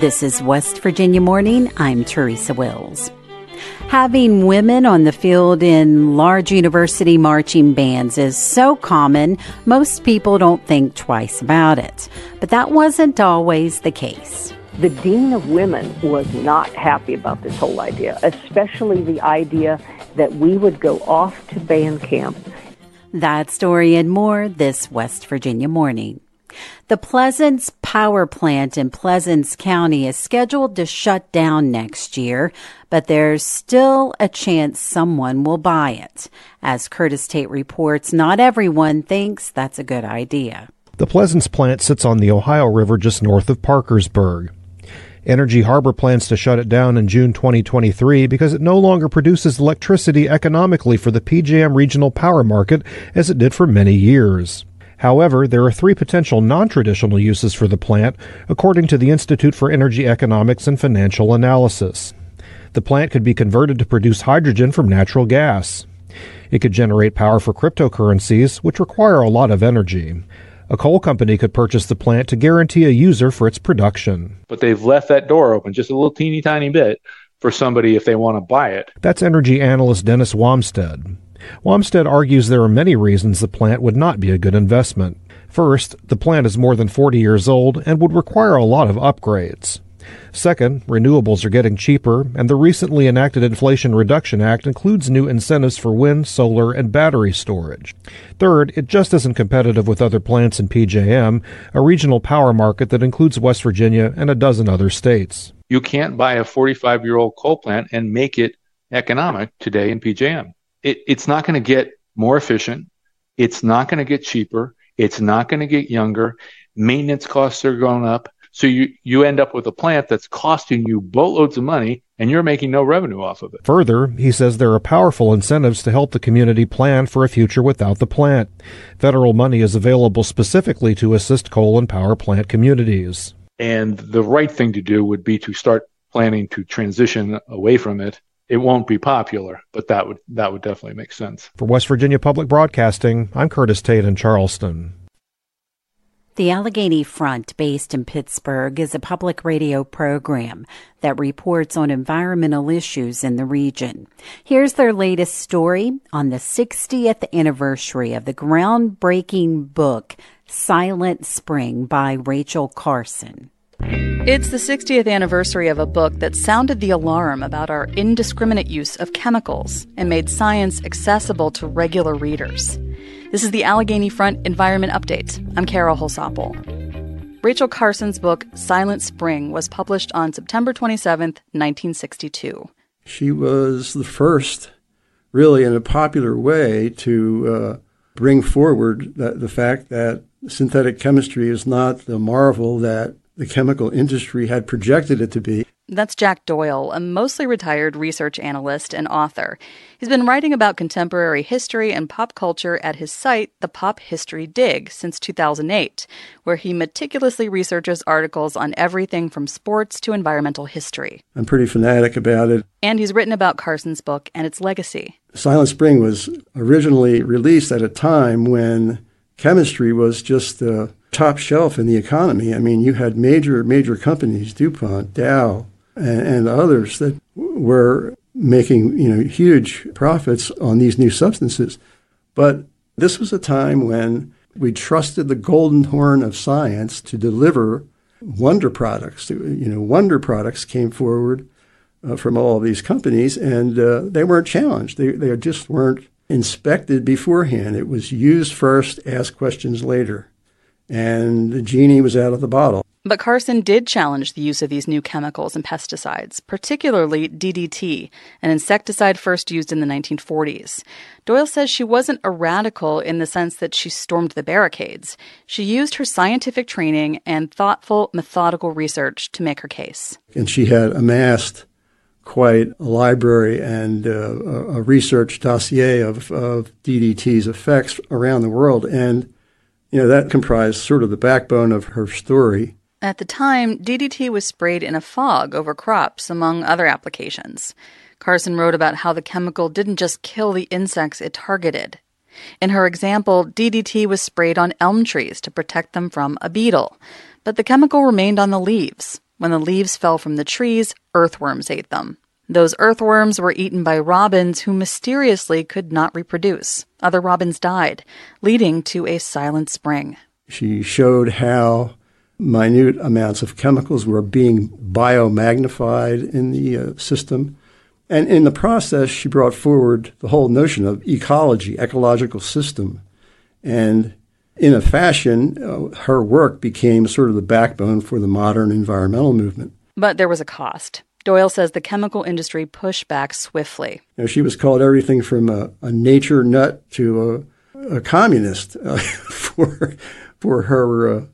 This is West Virginia Morning. I'm Teresa Wills. Having women on the field in large university marching bands is so common, most people don't think twice about it. But that wasn't always the case. The Dean of Women was not happy about this whole idea, especially the idea that we would go off to band camp. That story and more this West Virginia Morning. The Pleasance Power Plant in Pleasance County is scheduled to shut down next year, but there's still a chance someone will buy it. As Curtis Tate reports, not everyone thinks that's a good idea. The Pleasance plant sits on the Ohio River just north of Parkersburg. Energy Harbor plans to shut it down in June 2023 because it no longer produces electricity economically for the PJM regional power market as it did for many years. However, there are three potential non-traditional uses for the plant, according to the Institute for Energy Economics and Financial Analysis. The plant could be converted to produce hydrogen from natural gas. It could generate power for cryptocurrencies, which require a lot of energy. A coal company could purchase the plant to guarantee a user for its production. But they've left that door open just a little teeny tiny bit for somebody if they want to buy it. That's energy analyst Dennis Wamsted. Wamsted argues there are many reasons the plant would not be a good investment. First, the plant is more than 40 years old and would require a lot of upgrades. Second, renewables are getting cheaper, and the recently enacted Inflation Reduction Act includes new incentives for wind, solar, and battery storage. Third, it just isn't competitive with other plants in PJM, a regional power market that includes West Virginia and a dozen other states. You can't buy a 45-year-old coal plant and make it economic today in PJM. It's not going to get more efficient. It's not going to get cheaper. It's not going to get younger. Maintenance costs are going up. So you end up with a plant that's costing you boatloads of money, and you're making no revenue off of it. Further, he says there are powerful incentives to help the community plan for a future without the plant. Federal money is available specifically to assist coal and power plant communities. And the right thing to do would be to start planning to transition away from it. It won't be popular, but that would definitely make sense. For West Virginia Public Broadcasting, I'm Curtis Tate in Charleston. The Allegheny Front, based in Pittsburgh, is a public radio program that reports on environmental issues in the region. Here's their latest story on the 60th anniversary of the groundbreaking book, Silent Spring, by Rachel Carson. It's the 60th anniversary of a book that sounded the alarm about our indiscriminate use of chemicals and made science accessible to regular readers. This is the Allegheny Front Environment Update. I'm Carol Holzapfel. Rachel Carson's book, Silent Spring, was published on September 27, 1962. She was the first, really in a popular way, to bring forward the fact that synthetic chemistry is not the marvel that the chemical industry had projected it to be. That's Jack Doyle, a mostly retired research analyst and author. He's been writing about contemporary history and pop culture at his site, The Pop History Dig, since 2008, where he meticulously researches articles on everything from sports to environmental history. I'm pretty fanatic about it. And he's written about Carson's book and its legacy. Silent Spring was originally released at a time when chemistry was just the top shelf in the economy. I mean, you had major companies, DuPont, Dow, and others that were making, huge profits on these new substances. But this was a time when we trusted the golden horn of science to deliver wonder products. Wonder products came forward from all of these companies, and they weren't challenged. They just weren't inspected beforehand. It was used first, asked questions later. And the genie was out of the bottle. But Carson did challenge the use of these new chemicals and pesticides, particularly DDT, an insecticide first used in the 1940s. Doyle says she wasn't a radical in the sense that she stormed the barricades. She used her scientific training and thoughtful, methodical research to make her case. And she had amassed quite a library and a research dossier of DDT's effects around the world. And that comprised sort of the backbone of her story. At the time, DDT was sprayed in a fog over crops, among other applications. Carson wrote about how the chemical didn't just kill the insects it targeted. In her example, DDT was sprayed on elm trees to protect them from a beetle, but the chemical remained on the leaves, When the leaves fell from the trees, earthworms ate them. Those earthworms were eaten by robins who mysteriously could not reproduce. Other robins died, leading to a silent spring. She showed how minute amounts of chemicals were being biomagnified in the system. And in the process, she brought forward the whole notion of ecology, ecological system. And in a fashion, her work became sort of the backbone for the modern environmental movement. But there was a cost. Doyle says the chemical industry pushed back swiftly. You know, she was called everything from a nature nut to a communist for her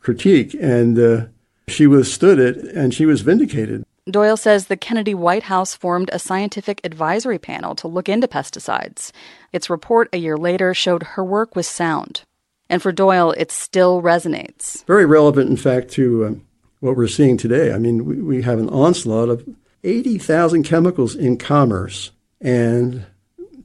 critique. And she withstood it, and she was vindicated. Doyle says the Kennedy White House formed a scientific advisory panel to look into pesticides. Its report a year later showed her work was sound. And for Doyle, it still resonates. Very relevant, in fact, to what we're seeing today. I mean, we have an onslaught of 80,000 chemicals in commerce, and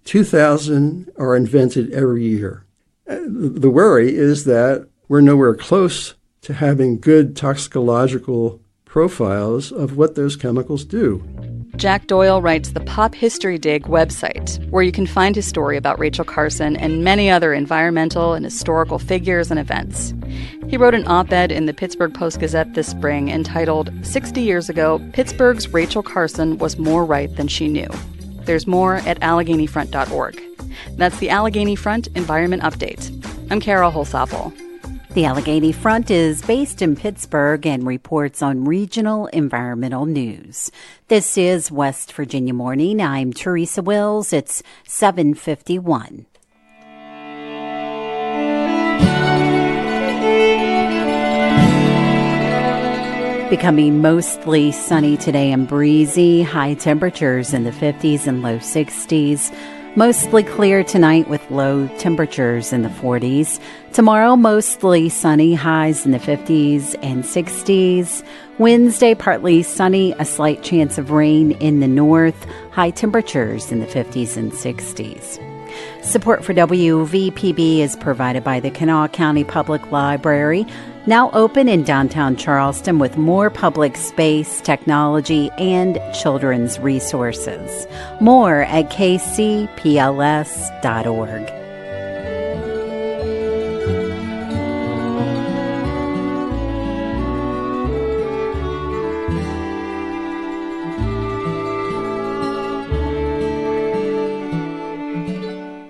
2,000 are invented every year. The worry is that we're nowhere close to having good toxicological profiles of what those chemicals do. Jack Doyle writes the Pop History Dig website, where you can find his story about Rachel Carson and many other environmental and historical figures and events. He wrote an op-ed in the Pittsburgh Post-Gazette this spring entitled, 60 Years Ago, Pittsburgh's Rachel Carson Was More Right Than She Knew. There's more at AlleghenyFront.org. That's the Allegheny Front Environment Update. I'm Carol Holzapfel. The Allegheny Front is based in Pittsburgh and reports on regional environmental news. This is West Virginia Morning. I'm Teresa Wills. It's 7:51. Becoming mostly sunny today and breezy. High temperatures in the 50s and low 60s. Mostly clear tonight with low temperatures in the 40s. Tomorrow, mostly sunny, highs in the 50s and 60s. Wednesday, partly sunny, a slight chance of rain in the north. High temperatures in the 50s and 60s. Support for WVPB is provided by the Kanawha County Public Library, now open in downtown Charleston with more public space, technology, and children's resources. More at kcpls.org.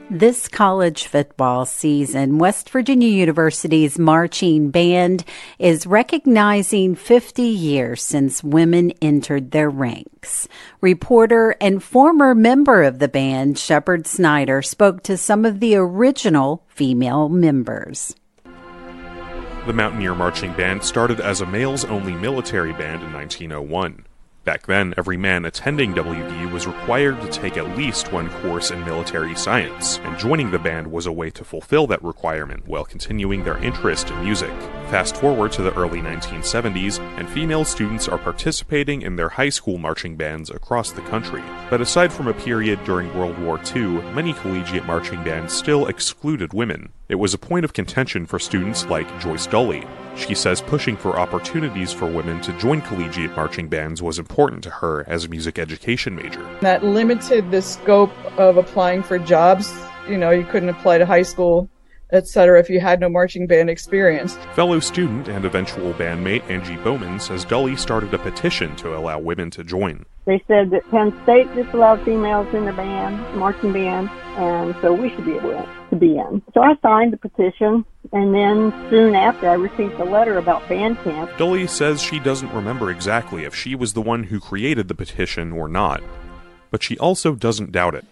This college football season, West Virginia University's Marching Band is recognizing 50 years since women entered their ranks. Reporter and former member of the band, Shepherd Snyder, spoke to some of the original female members. The Mountaineer Marching Band started as a males-only military band in 1901. Back then, every man attending WVU was required to take at least one course in military science, and joining the band was a way to fulfill that requirement while continuing their interest in music. Fast forward to the early 1970s, and female students are participating in their high school marching bands across the country. But aside from a period during World War II, many collegiate marching bands still excluded women. It was a point of contention for students like Joyce Dully. She says pushing for opportunities for women to join collegiate marching bands was important to her as a music education major. That limited the scope of applying for jobs. You know, you couldn't apply to high school, etc., if you had no marching band experience. Fellow student and eventual bandmate Angie Bowman says Dully started a petition to allow women to join. They said that Penn State disallowed females in the band, marching band, and so we should be able to be in. So I signed the petition, and then soon after I received a letter about band camp. Dully says she doesn't remember exactly if she was the one who created the petition or not, but she also doesn't doubt it.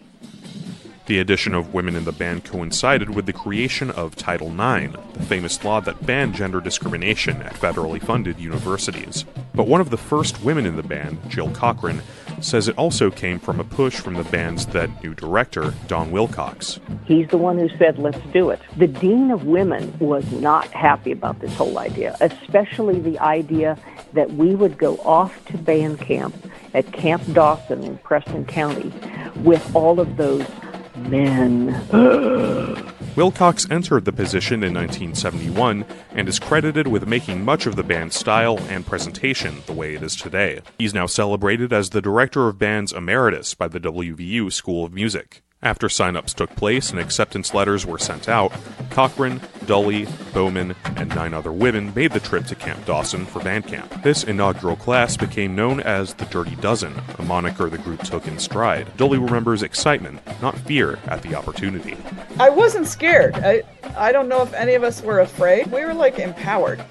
The addition of women in the band coincided with the creation of Title IX, the famous law that banned gender discrimination at federally funded universities. But one of the first women in the band, Jill Cochran, says it also came from a push from the band's then new director, Don Wilcox. He's the one who said, let's do it. The dean of women was not happy about this whole idea, especially the idea that we would go off to band camp at Camp Dawson in Preston County with all of those men. Wilcox entered the position in 1971 and is credited with making much of the band's style and presentation the way it is today. He's now celebrated as the Director of Bands Emeritus by the WVU School of Music. After sign-ups took place and acceptance letters were sent out, Cochran, Dully, Bowman, and 9 other women made the trip to Camp Dawson for band camp. This inaugural class became known as the Dirty Dozen, a moniker the group took in stride. Dully remembers excitement, not fear, at the opportunity. I wasn't scared. I don't know if any of us were afraid. We were, empowered.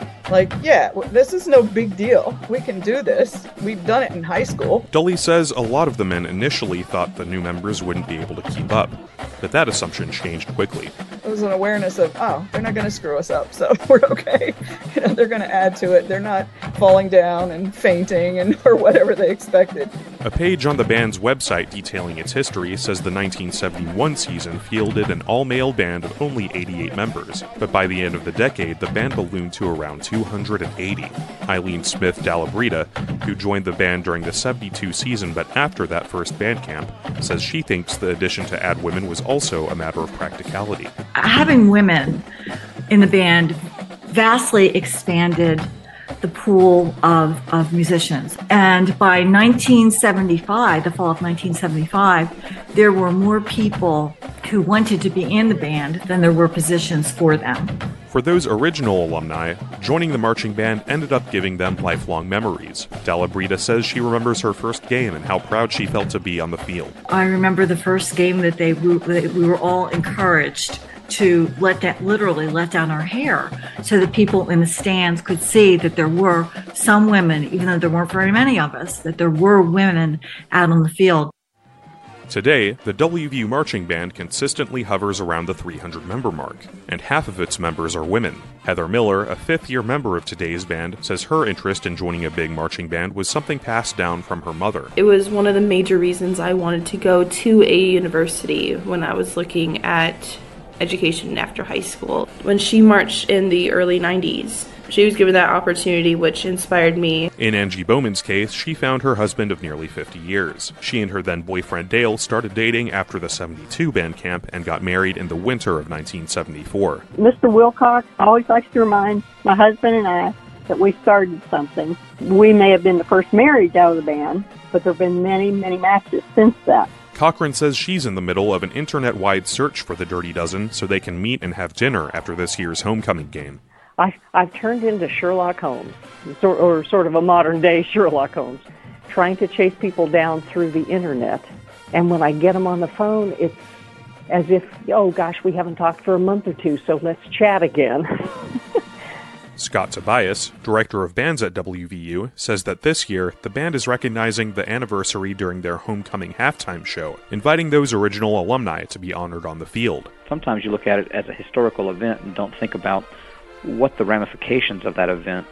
Yeah, this is no big deal. We can do this. We've done it in high school. Dully says a lot of the men initially thought the new members wouldn't be able to keep up, but that assumption changed quickly. It was an awareness of, they're not going to screw us up, so we're okay. They're going to add to it. They're not falling down and fainting or whatever they expected. A page on the band's website detailing its history says the 1971 season fielded an all-male band of only 88 members, but by the end of the decade, the band ballooned to around 280. Eileen Smith Dalabrita, who joined the band during the 72 season but after that first band camp, says she thinks the addition to add women was also a matter of practicality. Having women in the band vastly expanded the pool of musicians. And by 1975, the fall of 1975, there were more people who wanted to be in the band than there were positions for them. For those original alumni, joining the marching band ended up giving them lifelong memories. Dalabrita says she remembers her first game and how proud she felt to be on the field. I remember the first game that we were all encouraged to let down our hair so that people in the stands could see that there were some women, even though there weren't very many of us, that there were women out on the field. Today, the WVU Marching Band consistently hovers around the 300-member mark, and half of its members are women. Heather Miller, a fifth-year member of today's band, says her interest in joining a big marching band was something passed down from her mother. It was one of the major reasons I wanted to go to a university when I was looking at education after high school. When she marched in the early 90s, she was given that opportunity, which inspired me. In Angie Bowman's case, she found her husband of nearly 50 years. She and her then-boyfriend Dale started dating after the 72 band camp and got married in the winter of 1974. Mr. Wilcox always likes to remind my husband and I that we started something. We may have been the first marriage out of the band, but there have been many, many matches since that. Cochran says she's in the middle of an internet-wide search for the Dirty Dozen so they can meet and have dinner after this year's homecoming game. I've turned into Sherlock Holmes, or sort of a modern-day Sherlock Holmes, trying to chase people down through the internet. And when I get them on the phone, it's as if, we haven't talked for a month or two, so let's chat again. Scott Tobias, director of bands at WVU, says that this year, the band is recognizing the anniversary during their homecoming halftime show, inviting those original alumni to be honored on the field. Sometimes you look at it as a historical event and don't think about what the ramifications of that event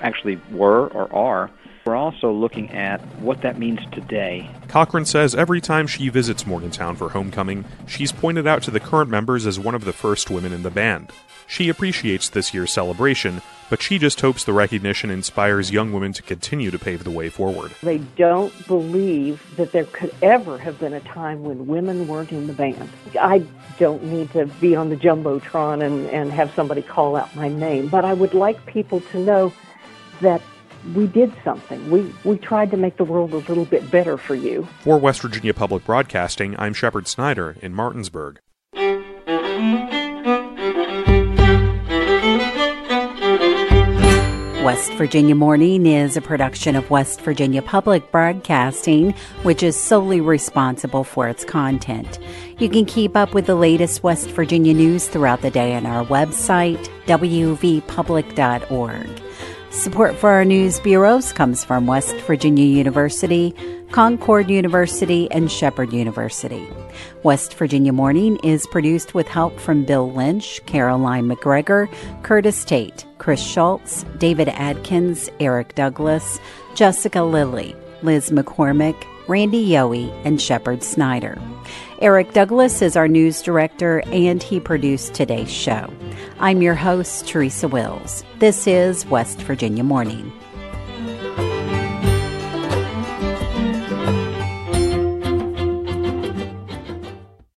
actually were or are. We're also looking at what that means today. Cochran says every time she visits Morgantown for homecoming, she's pointed out to the current members as one of the first women in the band. She appreciates this year's celebration, but she just hopes the recognition inspires young women to continue to pave the way forward. They don't believe that there could ever have been a time when women weren't in the band. I don't need to be on the Jumbotron and have somebody call out my name, but I would like people to know that we did something. We tried to make the world a little bit better for you. For West Virginia Public Broadcasting, I'm Shepherd Snyder in Martinsburg. West Virginia Morning is a production of West Virginia Public Broadcasting, which is solely responsible for its content. You can keep up with the latest West Virginia news throughout the day on our website, wvpublic.org. Support for our news bureaus comes from West Virginia University, Concord University, and Shepherd University. West Virginia Morning is produced with help from Bill Lynch, Caroline McGregor, Curtis Tate, Chris Schultz, David Adkins, Eric Douglas, Jessica Lilly, Liz McCormick, Randy Yowie, and Shepherd Snyder. Eric Douglas is our news director, and he produced today's show. I'm your host, Teresa Wills. This is West Virginia Morning.